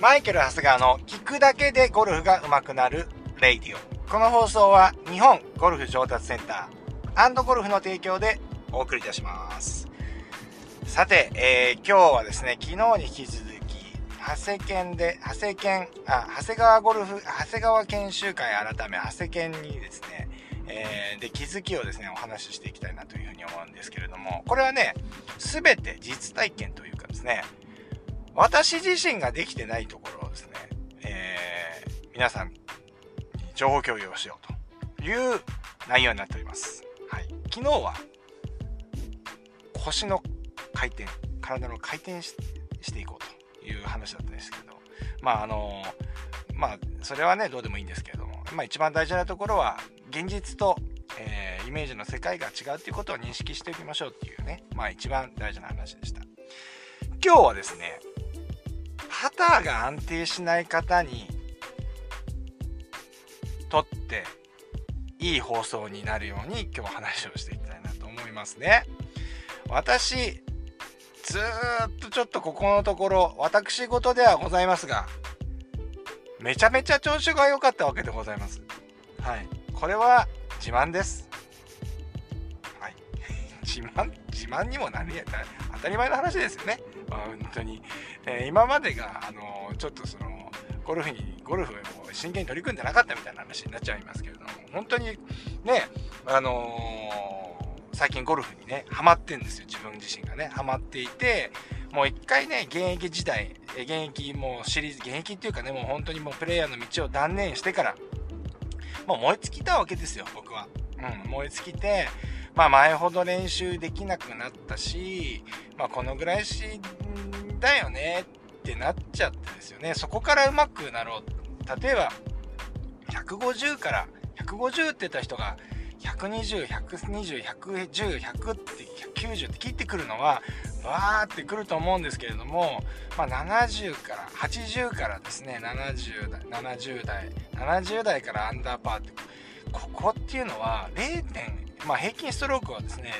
マイケル・ハスガーの聞くだけでゴルフが上手くなるレイディオ。この放送は日本ゴルフ上達センター&ゴルフの提供でお送りいたします。さて、今日はですね、昨日に引き続き、長谷川研修会改め長谷研にですね、で気づきをですねお話ししていきたいなというふうに思うんですけれども、これはね全て実体験というかですね、私自身ができてないところをですね、皆さんに情報共有をしようという内容になっております。はい、昨日は腰の回転、体の回転 していこうという話だったんですけど、それはねどうでもいいんですけれども、一番大事なところは現実と、イメージの世界が違うということを認識しておきましょうっていうね、一番大事な話でした。今日はですね、パターが安定しない方にとっていい放送になるように今日話をしていきたいなと思いますね。私ずっとちょっとここのところ私事ではございますが、めちゃめちゃ調子が良かったわけでございます。はい。これは自慢です。はい、自慢にもなるやったら当たり前の話ですよね。本当に、今までがちょっとそのゴルフを真剣に取り組んでなかったみたいな話になっちゃいますけれども、本当にね最近ゴルフにねハマってんですよ。自分自身がねハマっていて、もう一回ね現役っていうかね、もう本当にもうプレイヤーの道を断念してから。燃え尽きたわけですよ、僕は。燃え尽きて、前ほど練習できなくなったし、このぐらいだよねってなっちゃってですよね。そこから上手くなろう。例えば、150って言った人が、120、120、110、100って、190って切ってくるのは、わーってくると思うんですけれども、70から、80からですね、70代からアンダーパーって、ここっていうのは平均ストロークはですね、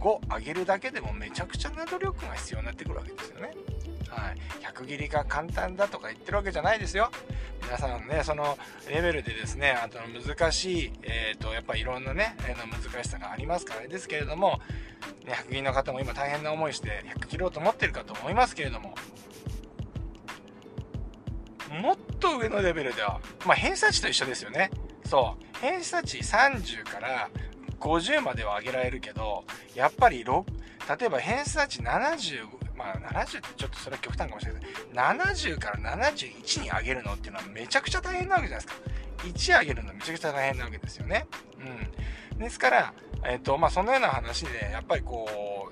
0.5 上げるだけでもめちゃくちゃな努力が必要になってくるわけですよね。はい、100切りが簡単だとか言ってるわけじゃないですよ。皆さんね、そのレベルでですね、あと難しい、やっぱりいろんなね、難しさがありますからですけれども、100切りの方も今大変な思いして100切ろうと思ってるかと思いますけれども、もっと上のレベルでは、偏差値と一緒ですよね。そう。偏差値30から50までは上げられるけど、やっぱり例えば偏差値75、70ってちょっとそれは極端かもしれないけど、70から71に上げるのっていうのはめちゃくちゃ大変なわけじゃないですか。1上げるのめちゃくちゃ大変なわけですよね。ですから、そのような話で、やっぱり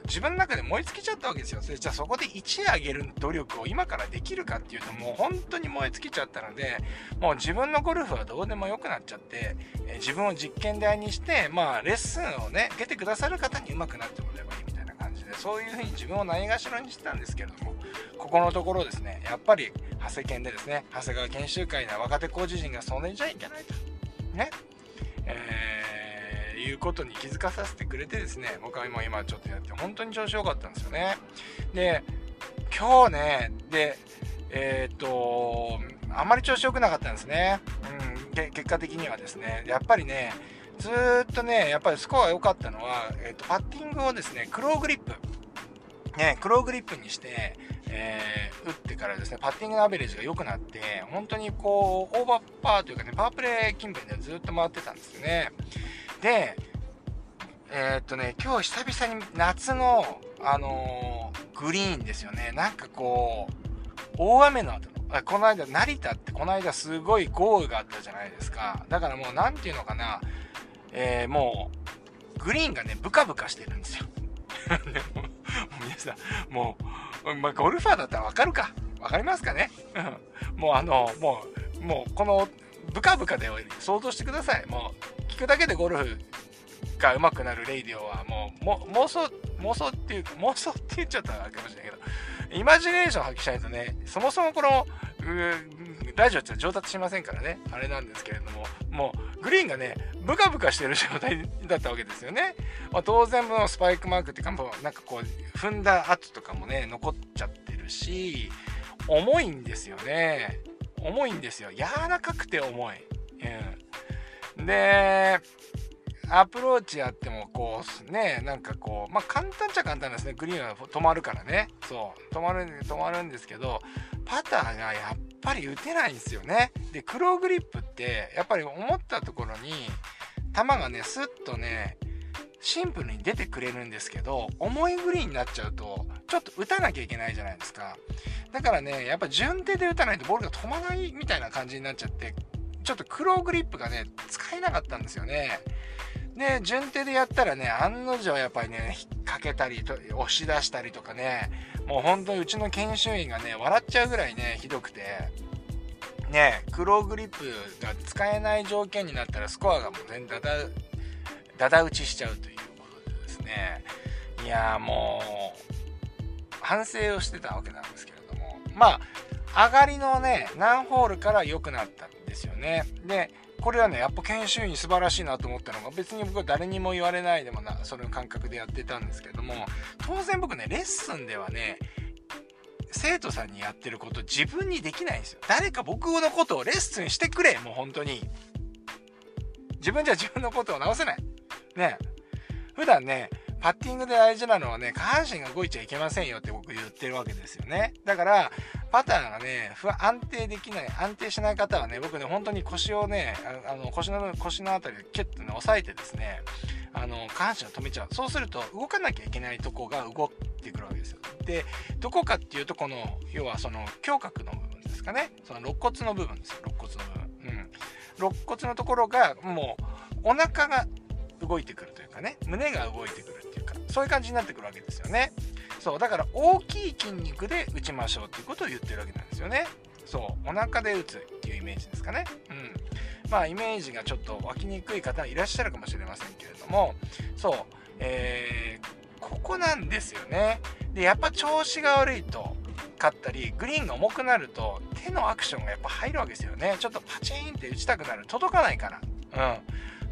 自分の中で燃え尽きちゃったわけですよ。それじゃあそこで1上げる努力を今からできるかっていうと、もう本当に燃え尽きちゃったので、もう自分のゴルフはどうでもよくなっちゃって、自分を実験台にして、レッスンをね、受けてくださる方に上手くなってもらえばいいみたいな感じで、そういうふうに自分をないがしろにしてたんですけれども、ここのところですね、やっぱり、長谷研でですね、長谷川研修会の若手講師陣がそれじゃいけないと。ね。いうことに気づかさせてくれてですね、僕は今ちょっとやって本当に調子良かったんですよね。で、今日ね、あんまり調子良くなかったんですね。結果的にはですね、やっぱりね、ずーっとね、やっぱりスコア良かったのは、パッティングをですね、クローグリップにして、打ってからですね、パッティングのアベレージが良くなって、本当にオーバーパーというかね、パワープレイ近辺でずっと回ってたんですよね。で、今日久々に夏の、グリーンですよね。大雨の後の、この間、成田ってこの間すごい豪雨があったじゃないですか。だからもう、なんていうのかな、もう、グリーンがね、ブカブカしてるんですよ。皆さん、もう、ゴルファーだったらわかりますかね。もう、この、ブカブカで想像してください。もう、聞くだけでゴルフが上手くなるレイディオはもう妄想って言っちゃったらあれかもしれないけど、イマジネーションを発揮しないとね、そもそもこのラジオって上達しませんからね、あれなんですけれども、もうグリーンがねブカブカしてる状態だったわけですよね。当然のスパイクマークっていうか、踏んだ跡とかもね残っちゃってるし、重いんですよね。重いんですよ。柔らかくて重い、うん、でアプローチやってもこうね、なんかこうまあ簡単っちゃ簡単ですね。グリーンは止まるからね。そう止まるんですけど、パターがやっぱり打てないんですよね。で黒グリップってやっぱり思ったところに球がねスッとねシンプルに出てくれるんですけど、重いグリーンになっちゃうとちょっと打たなきゃいけないじゃないですか。だからねやっぱ順手で打たないとボールが飛ばないみたいな感じになっちゃって、ちょっと黒グリップがね使えなかったんですよね。で順手でやったらね案の定やっぱりね引っ掛けたりと押し出したりとかね、もう本当にうちの研修員がね笑っちゃうぐらいねひどくてね、黒グリップが使えない条件になったらスコアがもう全然ダダ打ちしちゃうということでですね、いやもう反省をしてたわけなんですけれども、まあ上がりのね何ホールから良くなったんですよね。でこれはねやっぱ研修員素晴らしいなと思ったのが、別に僕は誰にも言われないでもなその感覚でやってたんですけども、当然僕ねレッスンではね生徒さんにやってること自分にできないんですよ。誰か僕のことをレッスンしてくれ、もう本当に自分じゃ自分のことを直せないね。普段ねパッティングで大事なのはね下半身が動いちゃいけませんよって僕言ってるわけですよね。だからパターがね安定しない方はね、僕ね本当に腰をね腰のあたりをキュッとね押さえてですね、下半身を止めちゃう。そうすると動かなきゃいけないとこが動いてくるわけですよ。でどこかっていうと、この要はその胸郭の部分ですかね、その肋骨の部分ですよ。肋骨の部分、うん、肋骨のところがもうお腹が動いてくるというかね、胸が動いてくるっていうか、そういう感じになってくるわけですよね。そうだから大きい筋肉で打ちましょうっていうことを言ってるわけなんですよね。そうお腹で打つっていうイメージですかね。うん、まあイメージがちょっと湧きにくい方いらっしゃるかもしれませんけれども、そう、ここなんですよね。でやっぱ調子が悪いと勝ったりグリーンが重くなると手のアクションがやっぱ入るわけですよね。ちょっとパチンって打ちたくなる、届かないから、うん、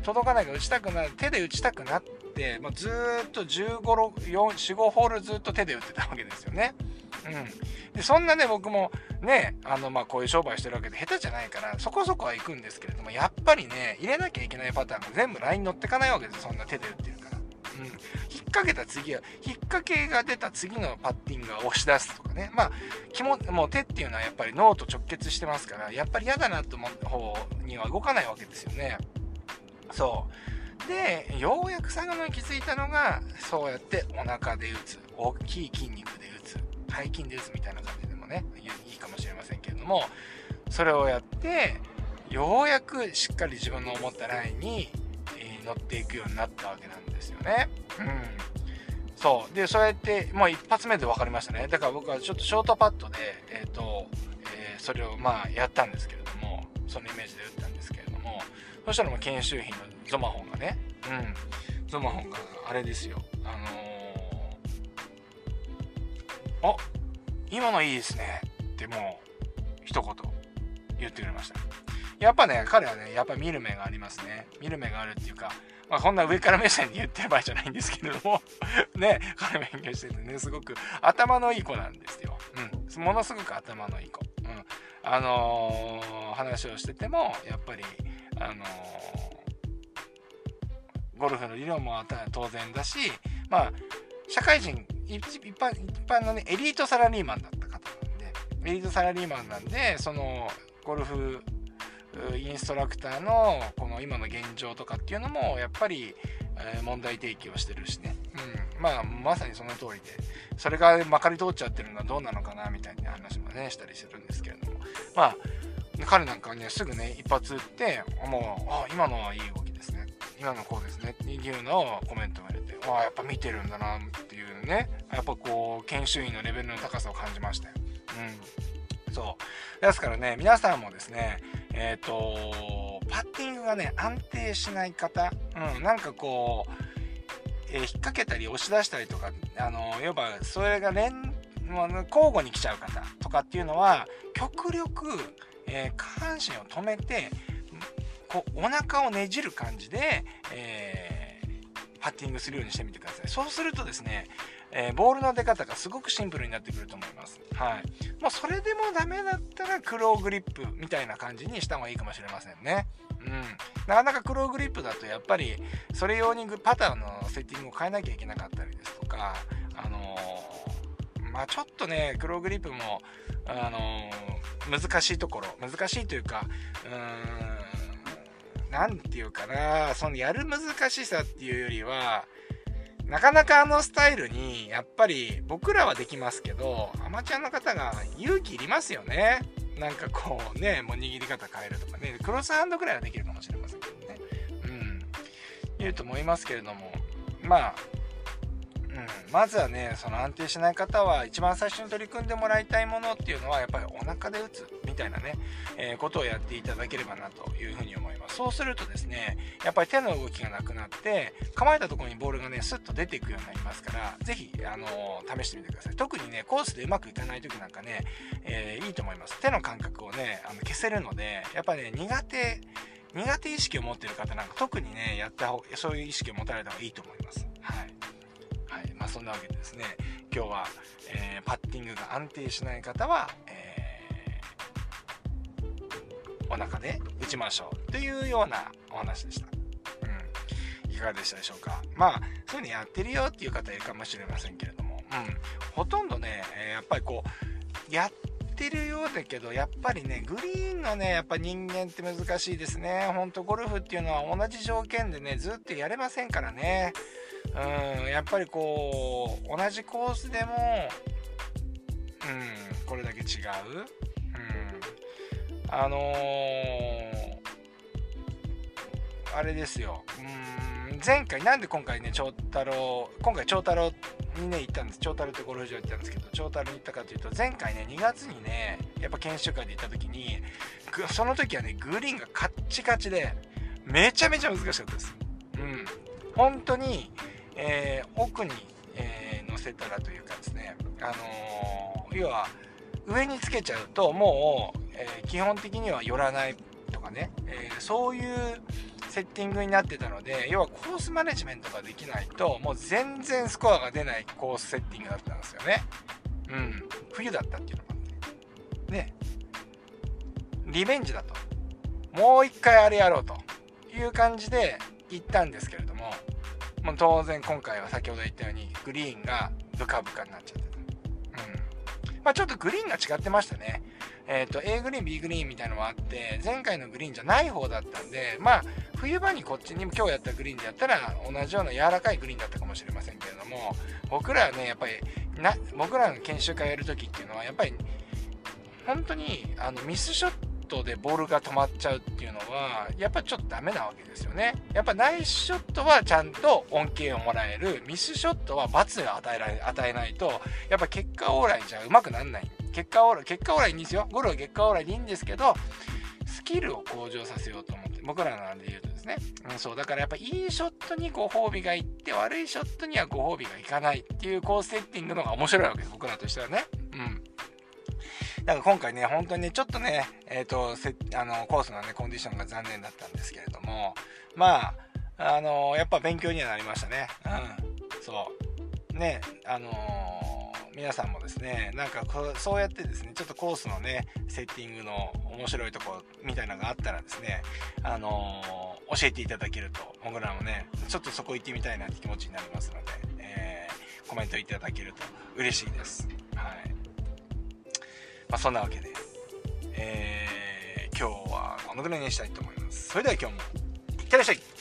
届かないから打ちたくなる、手で打ちたくなって、もうずっと15、4、5ホールずっと手で打ってたわけですよね。うん、でそんなね僕もねまあこういう商売してるわけで下手じゃないからそこそこはいくんですけれども、やっぱりね入れなきゃいけないパターンが全部ライン乗ってかないわけです。そんな手で打ってるから。うん、引っ掛けが出た次のパッティングが押し出すとかね、まあもう手っていうのはやっぱり脳と直結してますから、やっぱり嫌だなと思った方には動かないわけですよね。そうでようやく最後に気づいたのが、そうやってお腹で打つ、大きい筋肉で打つ、背筋で打つみたいな感じでもねいいかもしれませんけれども、それをやってようやくしっかり自分の思ったラインに乗っていくようになったわけなんですよね。うん、そうでそうやってもう一発目で分かりましたね。だから僕はちょっとショートパットで、それをまあやったんですけれども、そのイメージで打ったんですけれども、そしたらもう研修品のゾマホンがね、うん、ゾマホンがあれですよ、あ今のいいですねってもう一言言ってくれました。やっぱね彼はねやっぱ見る目がありますね。見る目があるっていうか、まあ、こんな上から目線で言ってる場合じゃないんですけれどもね、彼勉強しててねすごく頭のいい子なんですよ。うん、ものすごく頭のいい子、うん、話をしててもやっぱりゴルフの理論も当然だし、まあ社会人一般のねエリートサラリーマンだった方なんで、エリートサラリーマンなんでそのゴルフインストラクターのこの今の現状とかっていうのもやっぱり問題提起をしてるしね、うん、まあまさにその通りで、それがまかり通っちゃってるのはどうなのかなみたいな話もねしたりするんですけれども、まあ彼なんかはねすぐね一発打ってもうあ今のはいい動きですね、今のこうですねっていうのをコメントも入れて、あやっぱ見てるんだなっていうね、やっぱこう研修員のレベルの高さを感じましたよ。うん、そうですからね皆さんもですねパッティングがね安定しない方、うん、なんかこう、引っ掛けたり押し出したりとか、いわばそれが交互に来ちゃう方とかっていうのは極力、下半身を止めてこうお腹をねじる感じで、パッティングするようにしてみてください。そうするとですねボールの出方がすごくシンプルになってくると思います。はい。もうそれでもダメだったらクローグリップみたいな感じにした方がいいかもしれませんね。うん、なかなかクローグリップだとやっぱりそれ用にパターのセッティングを変えなきゃいけなかったりですとか、まあちょっとねクローグリップも、難しいところ、難しいというか、なんていうかな、そのやる難しさっていうよりはなかなかスタイルにやっぱり僕らはできますけどアマチュアの方が勇気いりますよね。なんかこうね、もう握り方変えるとかね、クロスハンドくらいはできるかもしれませんけどね、うん、言うと思いますけれども、まあ、うん、まずはね、その安定しない方は一番最初に取り組んでもらいたいものっていうのはやっぱりお腹で打つみたいなね、ことをやっていただければなというふうに思います。そうするとですね、やっぱり手の動きがなくなって構えたところにボールがねスッと出ていくようになりますから、ぜひ試してみてください。特にねコースでうまくいかない時なんかね、いいと思います。手の感覚をね消せるので、やっぱりね苦手意識を持っている方なんか特にねそういう意識を持たれた方がいいと思います。はい。はい、まあそんなわけでですね、今日は、パッティングが安定しない方は、お腹で打ちましょうというようなお話でした。うん、いかがでしたでしょうか。まあそういうのやってるよっていう方いるかもしれませんけれども、うん、ほとんどねやっぱりこうやってるようだけどやっぱりねグリーンのねやっぱ人間って難しいですね。ほんとゴルフっていうのは同じ条件でねずっとやれませんからね。うん、やっぱりこう同じコースでも、うん、これだけ違う、うん、あれですよ、前回なんで今回ね今回長太郎にね行ったんです。長太郎ってゴルフ場行ったんですけど、長太郎に行ったかというと前回ね2月にねやっぱ研修会で行った時にその時はねグリーンがカッチカチでめちゃめちゃ難しかったです。うん、本当に奥に、乗せたらというかですね、要は上につけちゃうともう、基本的には寄らないとかね、そういうセッティングになってたので、要はコースマネジメントができないともう全然スコアが出ないコースセッティングだったんですよね。うん、冬だったっていうのもあってね、リベンジだともう一回あれやろうという感じで行ったんですけれども、もう当然今回は先ほど言ったようにグリーンがブカブカになっちゃってた。うん、まあちょっとグリーンが違ってましたね。A グリーン B グリーンみたいのもあって前回のグリーンじゃない方だったんで、まあ冬場にこっちに今日やったグリーンでやったら同じような柔らかいグリーンだったかもしれませんけれども、僕らはねやっぱり僕らの研修会やる時っていうのはやっぱり本当にミスショットでボールが止まっちゃうっていうのはやっぱちょっとダメなわけですよね。やっぱナイスショットはちゃんと恩恵をもらえる、ミスショットは罰を与えないとやっぱ結果オーライじゃうまくなんない。結果オーライいいんですよ。ゴルフは結果オーライでいいんですけど、スキルを向上させようと思って僕らなんで言うとですね、うん、そうだからやっぱいいショットにご褒美がいって悪いショットにはご褒美がいかないっていうコースセッティングの方が面白いわけです、僕らとしてはね。うん、だから今回ね本当にねちょっとねコースのねコンディションが残念だったんですけれども、まあやっぱ勉強にはなりましたね。うん、そうね、皆さんもですねなんかそうやってですねちょっとコースのねセッティングの面白いとこみたいなのがあったらですね教えていただけると僕らもねちょっとそこ行ってみたいなって気持ちになりますので、コメントいただけると嬉しいです。はい、まあ、そんなわけで、今日はこのぐらいにしたいと思います。それでは今日もいってらっしゃい。